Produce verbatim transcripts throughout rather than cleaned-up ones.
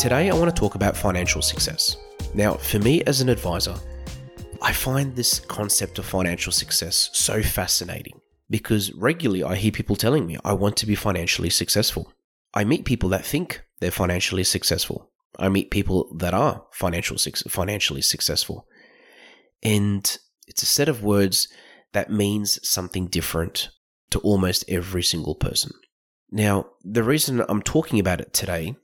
Today, I want to talk about financial success. Now, for me as an advisor, I find this concept of financial success so fascinating because regularly I hear people telling me I want to be financially successful. I meet people that think they're financially successful. I meet people that are financial financially successful. And it's a set of words that means something different to almost every single person. Now, the reason I'm talking about it today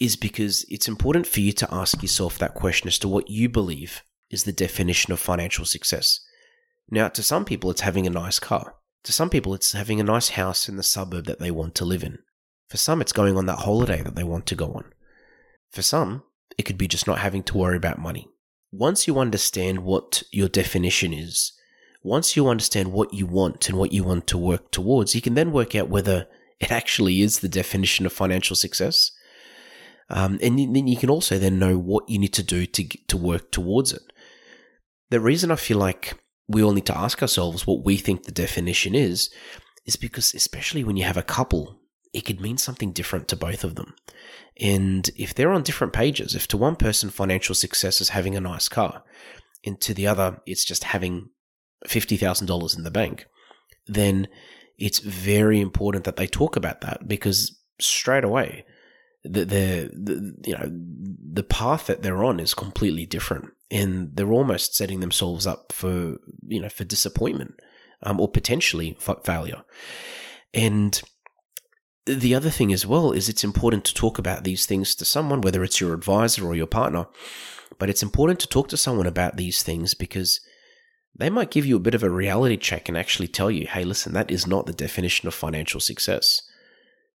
is because it's important for you to ask yourself that question as to what you believe is the definition of financial success. Now, to some people, it's having a nice car. To some people, it's having a nice house in the suburb that they want to live in. For some, it's going on that holiday that they want to go on. For some, it could be just not having to worry about money. Once you understand what your definition is, once you understand what you want and what you want to work towards, you can then work out whether it actually is the definition of financial success. Um, and then you can also then know what you need to do to to work towards it. The reason I feel like we all need to ask ourselves what we think the definition is, is because especially when you have a couple, it could mean something different to both of them. And if they're on different pages, if to one person financial success is having a nice car, and to the other it's just having fifty thousand dollars in the bank, then it's very important that they talk about that because straight away, The, the, the you know the path that they're on is completely different, and they're almost setting themselves up for you know for disappointment um, or potentially failure. And the other thing as well is it's important to talk about these things to someone, whether it's your advisor or your partner. But it's important to talk to someone about these things because they might give you a bit of a reality check and actually tell you, "Hey, listen, that is not the definition of financial success."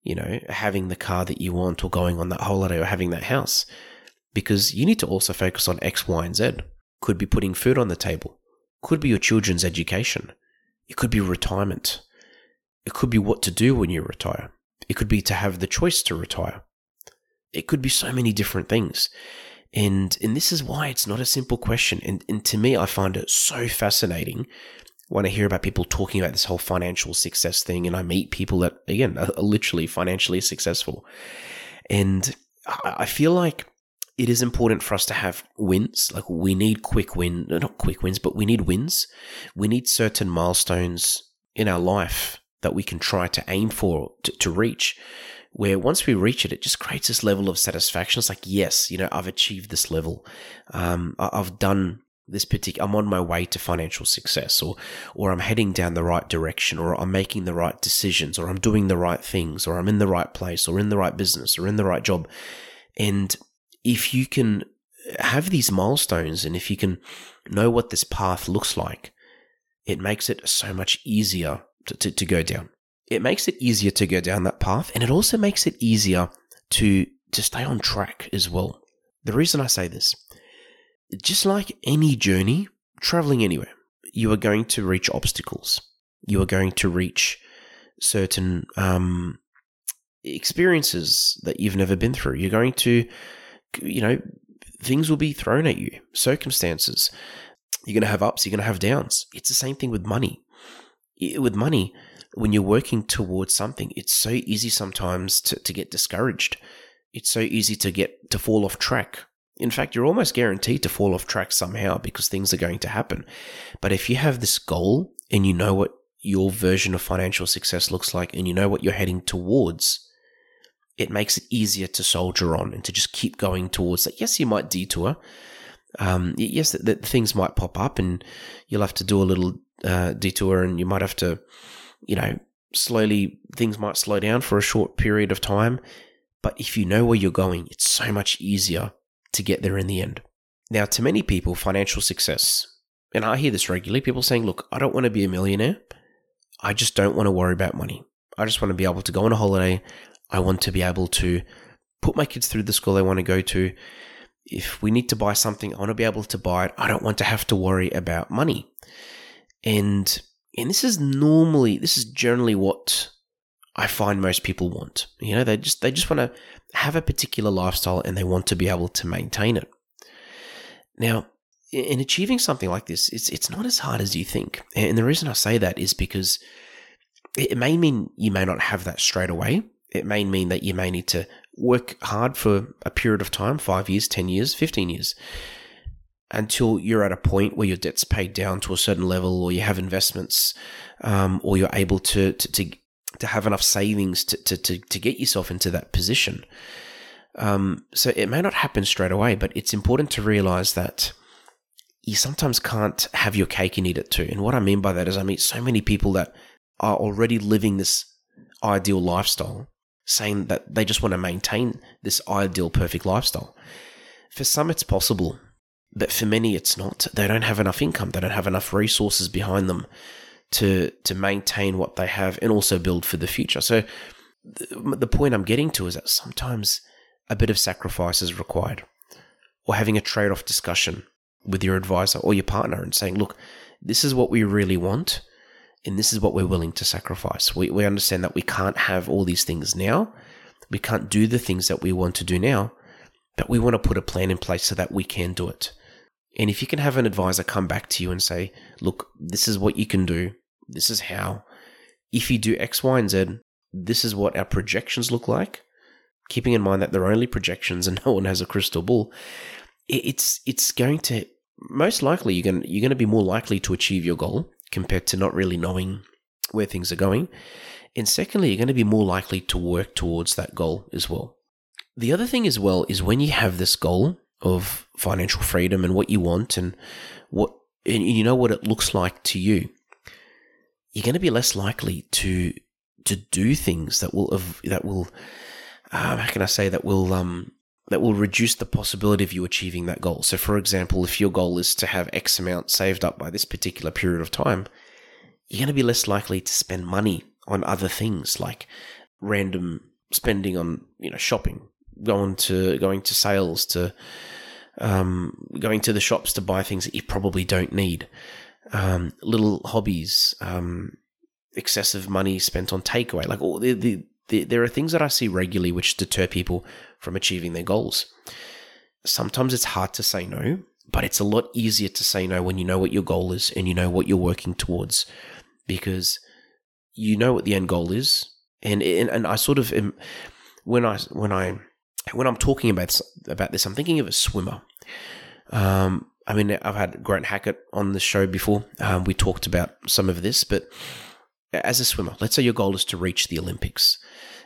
You know, having the car that you want or going on that holiday or having that house, because you need to also focus on X, Y, and Z. Could be putting food on the table. Could be your children's education. It could be retirement. It could be what to do when you retire. It could be to have the choice to retire. It could be so many different things. And and this is why it's not a simple question. And, and to me, I find it so fascinating when I hear about people talking about this whole financial success thing, and I meet people that, again, are literally financially successful. And I feel like it is important for us to have wins. Like we need quick wins, not quick wins, but we need wins. We need certain milestones in our life that we can try to aim for, to, to reach, where once we reach it, it just creates this level of satisfaction. It's like, yes, you know, I've achieved this level. Um, I've done this particular, I'm on my way to financial success, or or I'm heading down the right direction, or I'm making the right decisions, or I'm doing the right things, or I'm in the right place, or in the right business, or in the right job. And if you can have these milestones, and if you can know what this path looks like, it makes it so much easier to, to, to go down. It makes it easier to go down that path, and it also makes it easier to to stay on track as well. The reason I say this, just like any journey, traveling anywhere, you are going to reach obstacles. You are going to reach certain um, experiences that you've never been through. You're going to, you know, things will be thrown at you, circumstances. You're going to have ups, you're going to have downs. It's the same thing with money. With money, when you're working towards something, it's so easy sometimes to, to get discouraged. It's so easy to get to fall off track. In fact, you're almost guaranteed to fall off track somehow because things are going to happen. But if you have this goal and you know what your version of financial success looks like and you know what you're heading towards, it makes it easier to soldier on and to just keep going towards that. Yes, you might detour. Um, yes, that, that things might pop up and you'll have to do a little uh, detour and you might have to, you know, slowly, things might slow down for a short period of time. But if you know where you're going, it's so much easier to get there in the end. Now, to many people, financial success, and I hear this regularly, people saying, look, I don't want to be a millionaire. I just don't want to worry about money. I just want to be able to go on a holiday. I want to be able to put my kids through the school they want to go to. If we need to buy something, I want to be able to buy it. I don't want to have to worry about money. And and this is normally, this is generally what I find most people want. You know, they just they just want to have a particular lifestyle and they want to be able to maintain it. Now, in achieving something like this, it's it's not as hard as you think. And the reason I say that is because it may mean you may not have that straight away. It may mean that you may need to work hard for a period of time, five years, ten years, fifteen years, until you're at a point where your debt's paid down to a certain level, or you have investments, um, or you're able to to to, to have enough savings to, to, to, to get yourself into that position. Um, so it may not happen straight away, but it's important to realize that you sometimes can't have your cake and eat it too. And what I mean by that is I meet so many people that are already living this ideal lifestyle, saying that they just want to maintain this ideal, perfect lifestyle. For some, it's possible, but for many, it's not. They don't have enough income. They don't have enough resources behind them to to maintain what they have and also build for the future. So th- the point I'm getting to is that sometimes a bit of sacrifice is required, or having a trade-off discussion with your advisor or your partner and saying, look, this is what we really want, and this is what we're willing to sacrifice. We we understand that we can't have all these things now. We can't do the things that we want to do now, but we want to put a plan in place so that we can do it. And if you can have an advisor come back to you and say, look, this is what you can do. This is how. If you do X, Y, and Z, this is what our projections look like. Keeping in mind that they're only projections and no one has a crystal ball. It's it's going to, most likely, you're going to, you're going to be more likely to achieve your goal compared to not really knowing where things are going. And secondly, you're going to be more likely to work towards that goal as well. The other thing as well is when you have this goal of financial freedom and what you want and what and you know what it looks like to you, you're going to be less likely to to do things that will that will um, how can I say that will um that will reduce the possibility of you achieving that goal. So for example, if your goal is to have X amount saved up by this particular period of time, you're going to be less likely to spend money on other things like random spending on, you know, shopping, going to going to sales, to um, going to the shops to buy things that you probably don't need, um, little hobbies, um, excessive money spent on takeaway. Like all the, the there are things that I see regularly which deter people from achieving their goals. Sometimes it's hard to say no, but it's a lot easier to say no when you know what your goal is and you know what you're working towards, because you know what the end goal is. And and, and I sort of am, when I when I when I'm talking about about this, I'm thinking of a swimmer. Um, I mean, I've had Grant Hackett on the show before. Um, we talked about some of this, but as a swimmer, let's say your goal is to reach the Olympics.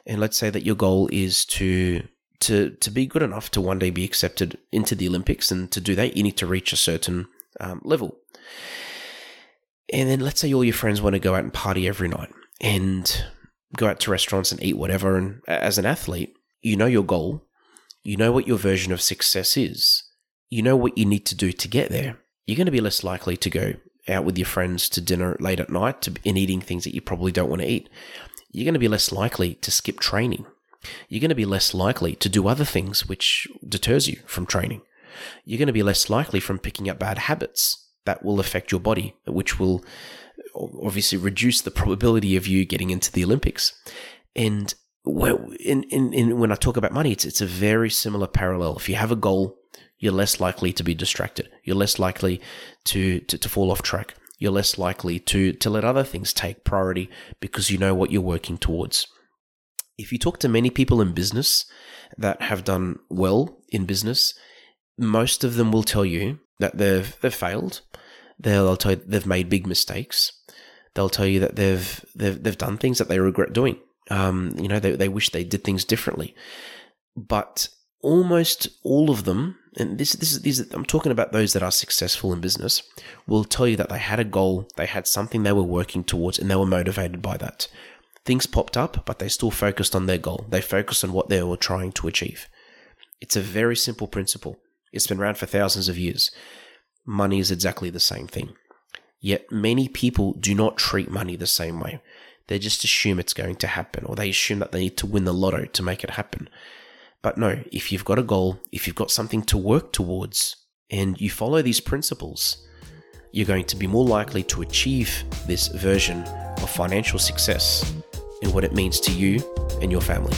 And let's say that your goal is to to to be good enough to one day be accepted into the Olympics. And to do that, you need to reach a certain um, level. And then let's say all your friends want to go out and party every night and go out to restaurants and eat whatever. And as an athlete, you know your goal. You know what your version of success is. You know what you need to do to get there. You're going to be less likely to go out with your friends to dinner late at night to, and eating things that you probably don't want to eat. You're going to be less likely to skip training. You're going to be less likely to do other things which deters you from training. You're going to be less likely from picking up bad habits that will affect your body, which will obviously reduce the probability of you getting into the Olympics. And well, in, in, in, when I talk about money, it's, it's a very similar parallel. If you have a goal, you're less likely to be distracted. You're less likely to, to, to fall off track. You're less likely to, to let other things take priority because you know what you're working towards. If you talk to many people in business that have done well in business, most of them will tell you that they've they've failed. They'll tell you they've made big mistakes. They'll tell you that they've they've they've done things that they regret doing. Um, you know, they they wish they did things differently. But almost all of them, and this this is these I'm talking about those that are successful in business, will tell you that they had a goal, they had something they were working towards, and they were motivated by that. Things popped up, but they still focused on their goal. They focused on what they were trying to achieve. It's a very simple principle. It's been around for thousands of years. Money is exactly the same thing. Yet many people do not treat money the same way. They just assume it's going to happen, or they assume that they need to win the lotto to make it happen. But no, if you've got a goal, if you've got something to work towards, and you follow these principles, you're going to be more likely to achieve this version of financial success and what it means to you and your family.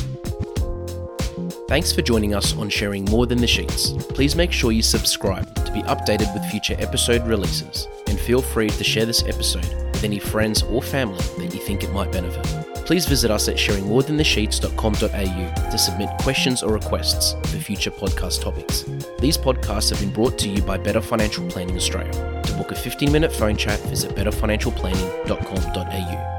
Thanks for joining us on Sharing More Than The Sheets. Please make sure you subscribe to be updated with future episode releases, and feel free to share this episode with any friends or family that you think it might benefit. Please visit us at sharing more than the sheets dot com dot a u to submit questions or requests for future podcast topics. These podcasts have been brought to you by Better Financial Planning Australia. To book a fifteen-minute phone chat, visit better financial planning dot com dot a u.